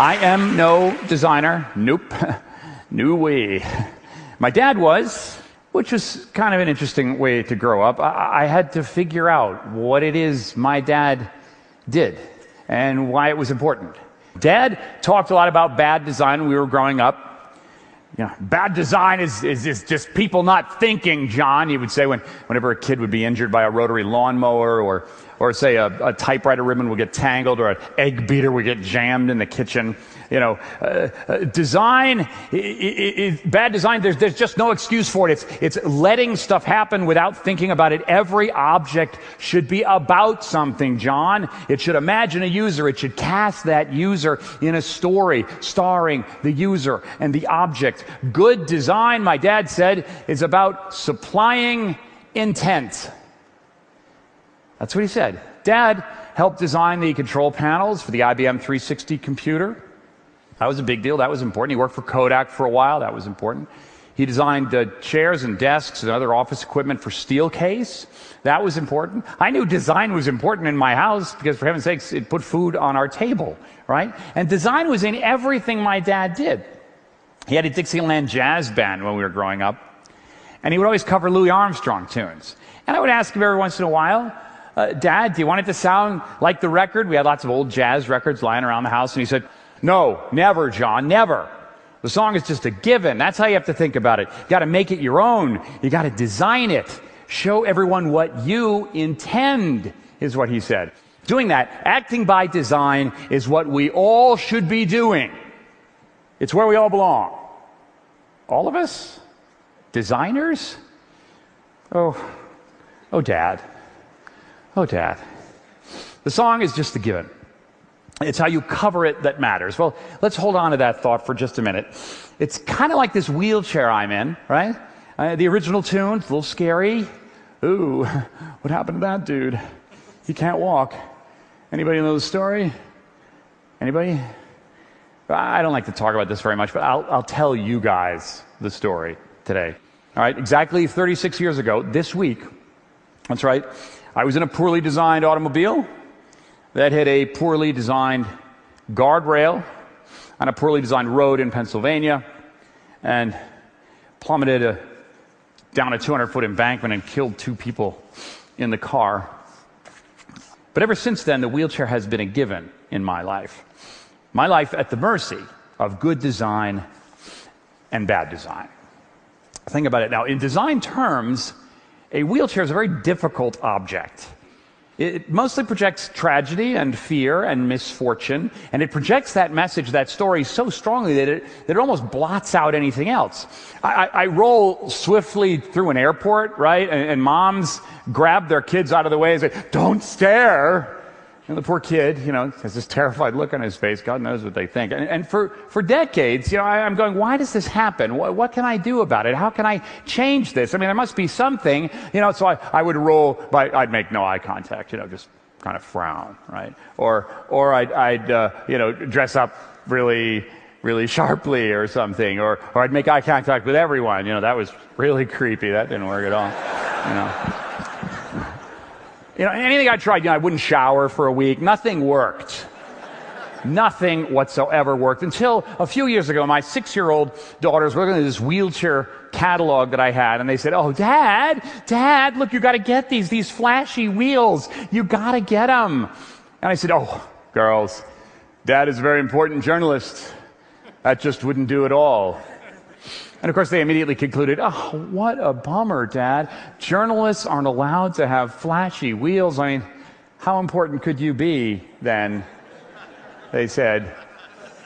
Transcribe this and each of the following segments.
I am no designer. Nope. No way. My dad was, which was kind of an interesting way to grow up. I had to figure out what it is my dad did and why it was important. Dad talked a lot about bad design when we were growing up. You know, bad design is just people not thinking, John, he would say whenever a kid would be injured by a rotary lawnmower or say a typewriter ribbon would get tangled or an egg beater would get jammed in the kitchen. You know, bad design, there's just no excuse for it. It's letting stuff happen without thinking about it. Every object should be about something, John. It should imagine a user. It should cast that user in a story starring the user and the object. Good design, my dad said, is about supplying intent. That's what he said. Dad helped design the control panels for the IBM 360 computer. That was a big deal. That was important. He worked for Kodak for a while. That was important. He designed chairs and desks and other office equipment for Steelcase. That was important. I knew design was important in my house because, for heaven's sakes, it put food on our table, right? And design was in everything my dad did. He had a Dixieland jazz band when we were growing up, and he would always cover Louis Armstrong tunes. And I would ask him every once in a while, Dad, do you want it to sound like the record? We had lots of old jazz records lying around the house, and he said, "No, never, John, never. The song is just a given. That's how you have to think about it. You got to make it your own. You got to design it. Show everyone what you intend," is what he said. Doing that, acting by design, is what we all should be doing. It's where we all belong. All of us? Designers? Oh, Dad. Oh, Dad. The song is just a given. It's how you cover it that matters. Well, let's hold on to that thought for just a minute. It's kind of like this wheelchair I'm in, right? The original tune, it's a little scary. Ooh, what happened to that dude? He can't walk. Anybody know the story? Anybody? I don't like to talk about this very much, but I'll tell you guys the story today. All right, exactly 36 years ago, this week, that's right, I was in a poorly designed automobile that hit a poorly designed guardrail on a poorly designed road in Pennsylvania and plummeted down a 200-foot embankment and killed two people in the car. But ever since then, the wheelchair has been a given in my life. My life at the mercy of good design and bad design. Think about it now. In design terms, a wheelchair is a very difficult object. It mostly projects tragedy and fear and misfortune, and it projects that message, that story, so strongly that it almost blots out anything else. I roll swiftly through an airport, right, and moms grab their kids out of the way and say, "Don't stare!" And the poor kid, you know, has this terrified look on his face. God knows what they think. And for decades, you know, I'm going, why does this happen? What can I do about it? How can I change this? I mean, there must be something, you know. So I would roll, but I'd make no eye contact, you know, just kind of frown, right? Or I'd you know, dress up really, really sharply or something. Or I'd make eye contact with everyone. You know, that was really creepy. That didn't work at all, you know. You know, anything I tried, you know, I wouldn't shower for a week. Nothing worked. Nothing whatsoever worked until a few years ago, my 6-year-old daughters were looking at this wheelchair catalog that I had, and they said, "Oh, Dad, look, you got to get these flashy wheels. You got to get them." And I said, "Oh, girls, Dad is a very important journalist. That just wouldn't do at all." And of course, they immediately concluded, "Oh, what a bummer, Dad. Journalists aren't allowed to have flashy wheels. I mean, how important could you be then?" They said.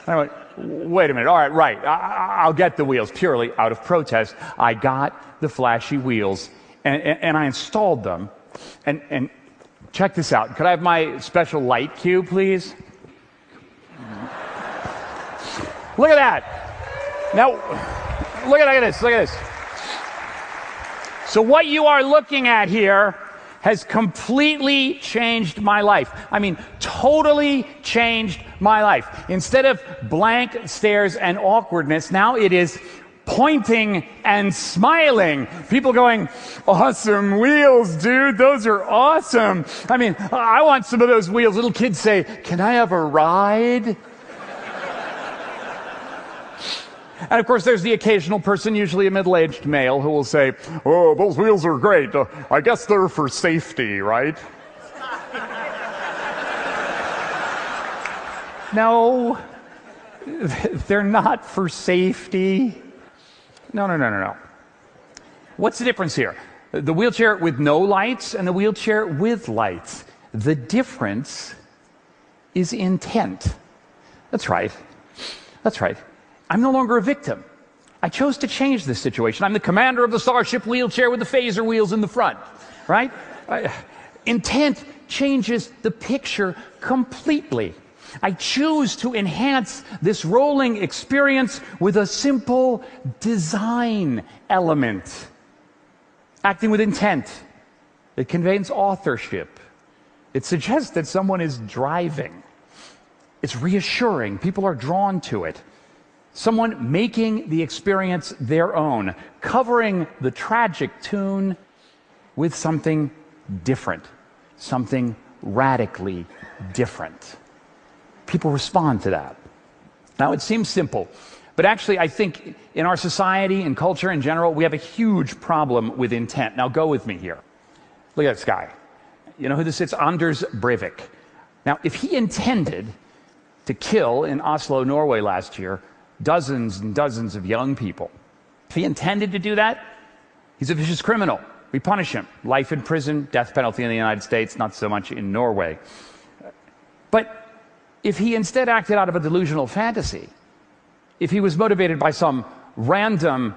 I went, "Wait a minute. All right. I'll get the wheels." Purely out of protest, I got the flashy wheels, and I installed them. And check this out. Could I have my special light cue, please? Look at that. Now... Look at this. So what you are looking at here has completely changed my life. I mean, totally changed my life. Instead of blank stares and awkwardness, now it is pointing and smiling. People going, awesome wheels, dude. Those are awesome. I mean, I want some of those wheels. Little kids say, can I have a ride? And of course, there's the occasional person, usually a middle-aged male, who will say, oh, those wheels are great. I guess they're for safety, right? No, they're not for safety. No. What's the difference here? The wheelchair with no lights and the wheelchair with lights. The difference is intent. That's right. I'm no longer a victim. I chose to change this situation. I'm the commander of the Starship wheelchair with the phaser wheels in the front, right? Intent changes the picture completely. I choose to enhance this rolling experience with a simple design element. Acting with intent, it conveys authorship. It suggests that someone is driving. It's reassuring. People are drawn to it. Someone making the experience their own, covering the tragic tune with something different, something radically different. People respond to that. Now, it seems simple, but actually, I think in our society and culture in general, we have a huge problem with intent. Now, go with me here. Look at this guy. You know who this is? Anders Breivik. Now, if he intended to kill in Oslo, Norway last year, dozens and dozens of young people. If he intended to do that, he's a vicious criminal. We punish him. Life in prison, death penalty in the United States, not so much in Norway. But if he instead acted out of a delusional fantasy, if he was motivated by some random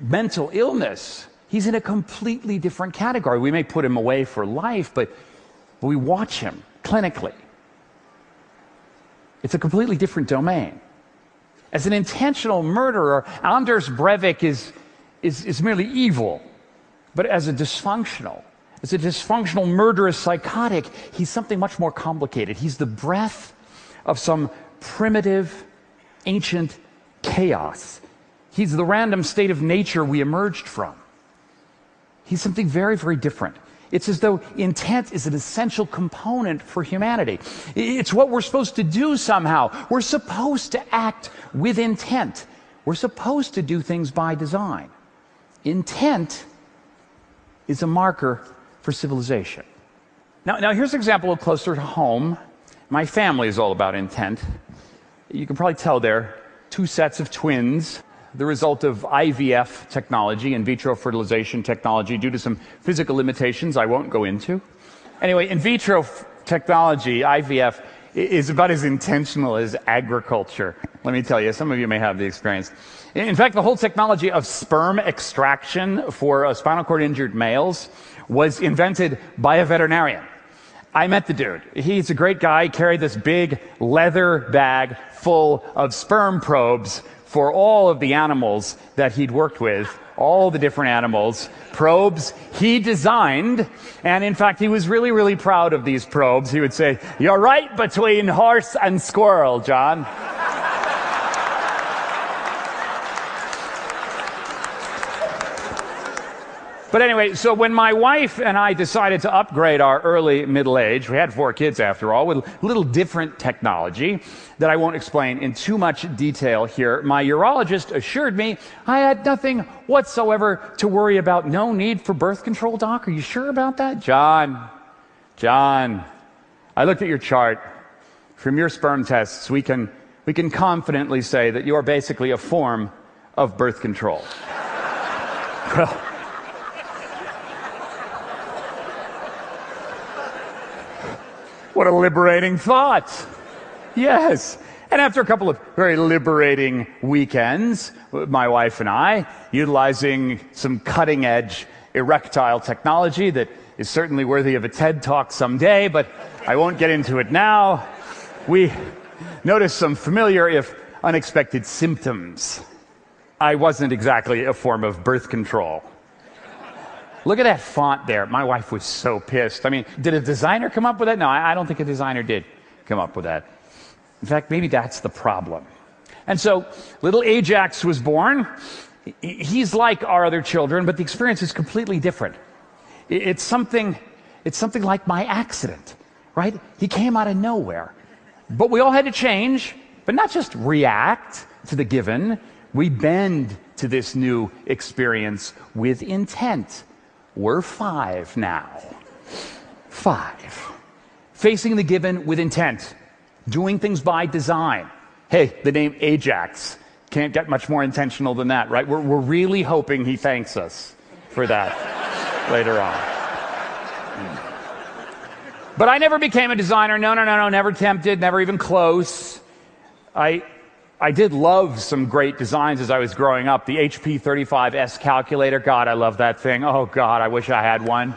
mental illness, he's in a completely different category. We may put him away for life, but we watch him clinically. It's a completely different domain. As an intentional murderer, Anders Breivik is merely evil. But as a dysfunctional, murderous psychotic, he's something much more complicated. He's the breath of some primitive, ancient chaos. He's the random state of nature we emerged from. He's something very, very different. It's as though intent is an essential component for humanity. It's what we're supposed to do somehow. We're supposed to act with intent. We're supposed to do things by design. Intent is a marker for civilization. Now here's an example of closer to home. My family is all about intent. You can probably tell there, two sets of twins, the result of IVF technology, in vitro fertilization technology, due to some physical limitations I won't go into. Anyway, in vitro technology, IVF, is about as intentional as agriculture. Let me tell you, some of you may have the experience. In fact, the whole technology of sperm extraction for spinal cord injured males was invented by a veterinarian. I met the dude. He's a great guy. He carried this big leather bag full of sperm probes for all of the animals that he'd worked with, all the different animals, probes he designed. And in fact, he was really, really proud of these probes. He would say, "You're right between horse and squirrel, John." But anyway, so when my wife and I decided to upgrade our early middle age, we had 4 kids after all, with a little different technology that I won't explain in too much detail here, my urologist assured me I had nothing whatsoever to worry about. No need for birth control, doc? Are you sure about that? John, I looked at your chart. From your sperm tests, we can confidently say that you are basically a form of birth control. Well, what a liberating thought. Yes. And after a couple of very liberating weekends, my wife and I, utilizing some cutting-edge erectile technology that is certainly worthy of a TED Talk someday, but I won't get into it now, we noticed some familiar, if unexpected, symptoms. I wasn't exactly a form of birth control. Look at that font there. My wife was so pissed. I mean, did a designer come up with that? No, I don't think a designer did come up with that. In fact, maybe that's the problem. And so little Ajax was born. He's like our other children, but the experience is completely different. It's something like my accident, right? He came out of nowhere. But we all had to change, but not just react to the given. We bend to this new experience with intent. We're five now. Five. Facing the given with intent. Doing things by design. Hey, the name Ajax. Can't get much more intentional than that, right? We're really hoping he thanks us for that later on. But I never became a designer. No, never tempted, never even close. I did love some great designs as I was growing up. The HP 35S calculator, God, I love that thing. Oh, God, I wish I had one.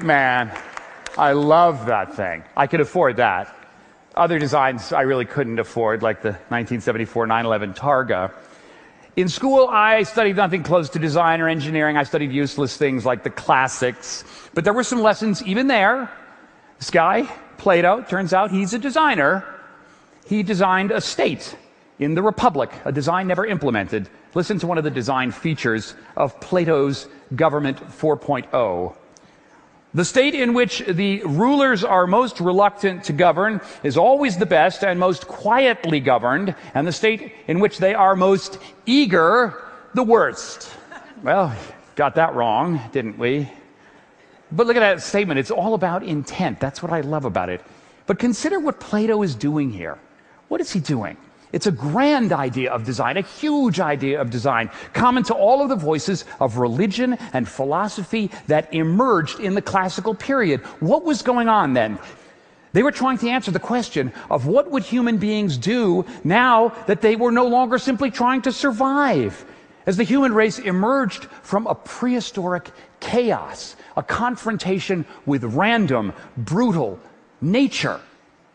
Man, I love that thing. I could afford that. Other designs I really couldn't afford, like the 1974 911 Targa. In school, I studied nothing close to design or engineering. I studied useless things like the classics. But there were some lessons even there. This guy, Plato, turns out he's a designer. He designed a state in the Republic, a design never implemented. Listen to one of the design features of Plato's Government 4.0. The state in which the rulers are most reluctant to govern is always the best and most quietly governed, and the state in which they are most eager, the worst. Well, got that wrong, didn't we? But look at that statement. It's all about intent. That's what I love about it. But consider what Plato is doing here. What is he doing? It's a grand idea of design, a huge idea of design, common to all of the voices of religion and philosophy that emerged in the classical period. What was going on then? They were trying to answer the question of what would human beings do now that they were no longer simply trying to survive? As the human race emerged from a prehistoric chaos, a confrontation with random, brutal nature,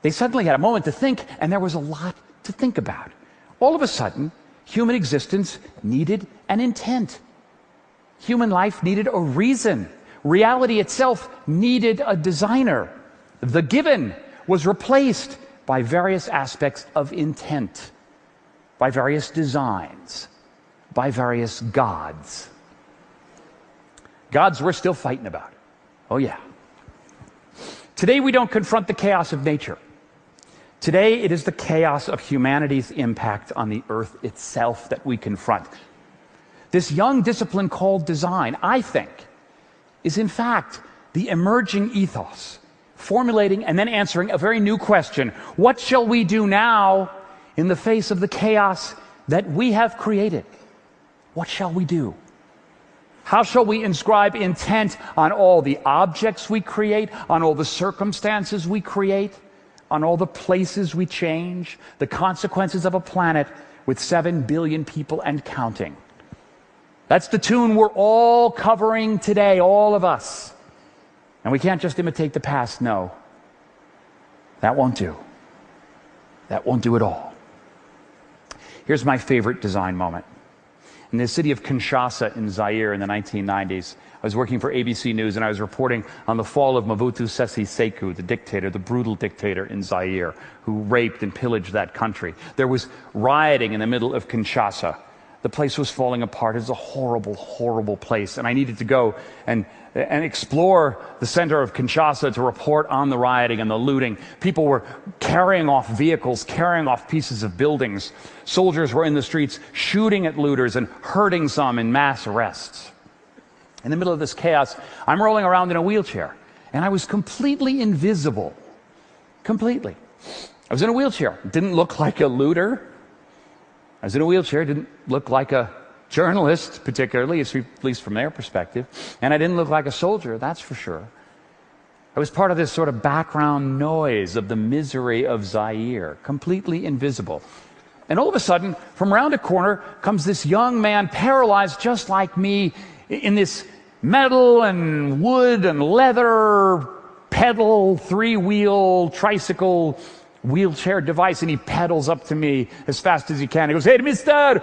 they suddenly had a moment to think, and there was a lot to think about. All of a sudden, human existence needed an intent. Human life needed a reason. Reality itself needed a designer. The given was replaced by various aspects of intent, by various designs, by various gods. Gods we're still fighting about. Oh, yeah. Today we don't confront the chaos of nature. Today, it is the chaos of humanity's impact on the earth itself that we confront. This young discipline called design, I think, is in fact the emerging ethos, formulating and then answering a very new question. What shall we do now in the face of the chaos that we have created? What shall we do? How shall we inscribe intent on all the objects we create, on all the circumstances we create, on all the places we change, the consequences of a planet with 7 billion people and counting? That's the tune we're all covering today, all of us. And we can't just imitate the past, no. That won't do. That won't do at all. Here's my favorite design moment. In the city of Kinshasa in Zaire in the 1990s, I was working for ABC News, and I was reporting on the fall of Mobutu Sese Seko, the dictator, the brutal dictator in Zaire, who raped and pillaged that country. There was rioting in the middle of Kinshasa. The place was falling apart. It was a horrible, horrible place, and I needed to go and explore the center of Kinshasa to report on the rioting and the looting. People were carrying off vehicles, carrying off pieces of buildings. Soldiers were in the streets shooting at looters and hurting some in mass arrests. In the middle of this chaos, I'm rolling around in a wheelchair, and I was completely invisible. Completely. I was in a wheelchair. Didn't look like a looter. I was in a wheelchair. Didn't look like a journalist, particularly, at least from their perspective, and I didn't look like a soldier, that's for sure. I was part of this sort of background noise of the misery of Zaire, completely invisible. And all of a sudden, from around a corner, comes this young man, paralyzed just like me, in this metal and wood and leather pedal, three-wheel, tricycle wheelchair device, and he pedals up to me as fast as he can. He goes, "Hey, mister!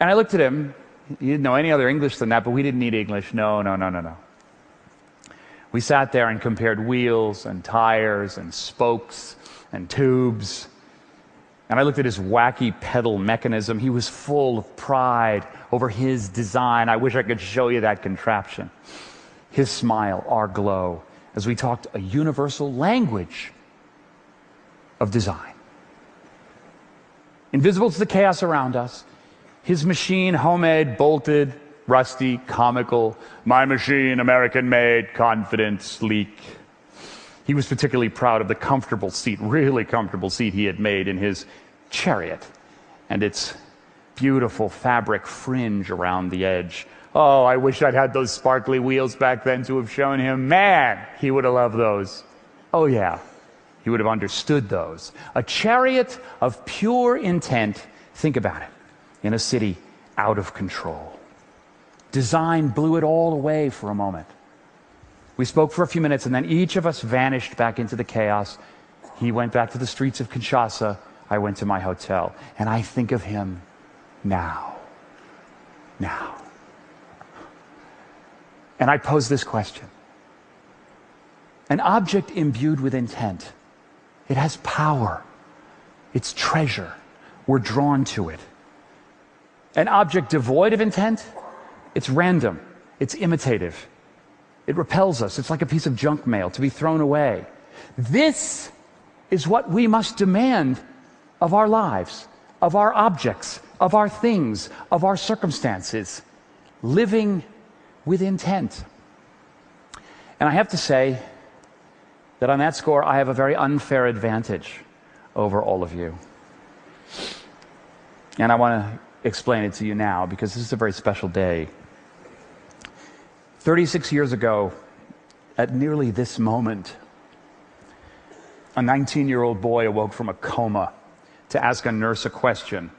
And I looked at him. He didn't know any other English than that, but we didn't need English. No. We sat there and compared wheels and tires and spokes and tubes. And I looked at his wacky pedal mechanism. He was full of pride over his design. I wish I could show you that contraption. His smile, our glow, as we talked a universal language of design. Invisible to the chaos around us, his machine, homemade, bolted, rusty, comical. My machine, American-made, confident, sleek. He was particularly proud of the comfortable seat, really comfortable seat he had made in his chariot and its beautiful fabric fringe around the edge. Oh, I wish I'd had those sparkly wheels back then to have shown him. Man, he would have loved those. Oh, yeah, he would have understood those. A chariot of pure intent, think about it, in a city out of control. Design blew it all away for a moment. We spoke for a few minutes, and then each of us vanished back into the chaos. He went back to the streets of Kinshasa. I went to my hotel. And I think of him now. Now. And I pose this question. An object imbued with intent. It has power. It's treasure. We're drawn to it. An object devoid of intent, it's random. It's imitative. It repels us. It's like a piece of junk mail to be thrown away. This is what we must demand of our lives, of our objects, of our things, of our circumstances. Living with intent. And I have to say that on that score, I have a very unfair advantage over all of you. And I want to explain it to you now, because this is a very special day. 36 years ago, at nearly this moment, a 19-year-old boy awoke from a coma to ask a nurse a question,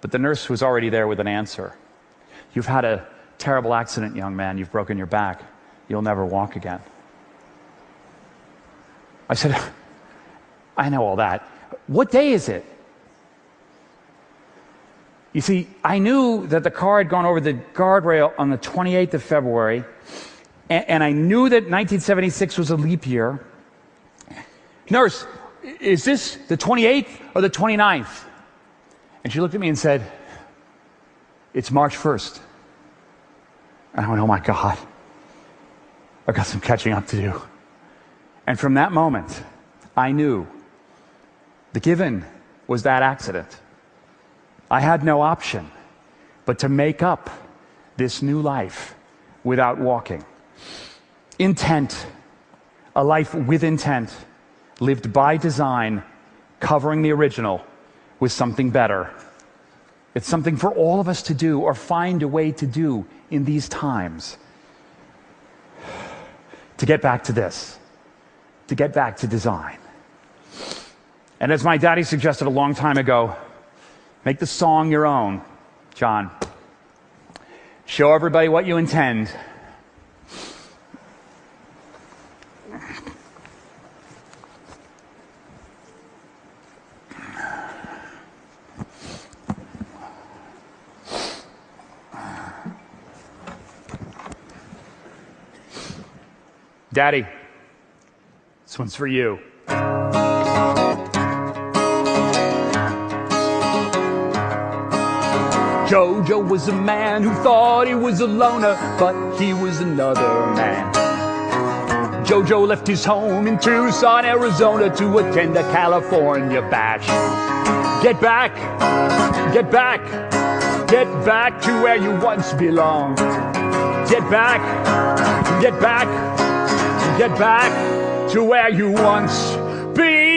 but the nurse was already there with an answer. You've had a terrible accident, young man. You've broken your back. You'll never walk again. I said, I know all that. What day is it? You see, I knew that the car had gone over the guardrail on the 28th of February, and I knew that 1976 was a leap year. Nurse, is this the 28th or the 29th? And she looked at me and said, it's March 1st. And I went, oh my God, I've got some catching up to do. And from that moment, I knew the given was that accident. I had no option but to make up this new life without walking. Intent, a life with intent, lived by design, covering the original with something better. It's something for all of us to do or find a way to do in these times. To get back to this, to get back to design. And as my daddy suggested a long time ago, make the song your own, John. Show everybody what you intend. Daddy, this one's for you. Jojo was a man who thought he was a loner, but he was another man. Jojo left his home in Tucson, Arizona to attend a California bash. Get back, get back, get back to where you once belonged. Get back, get back, get back to where you once belonged.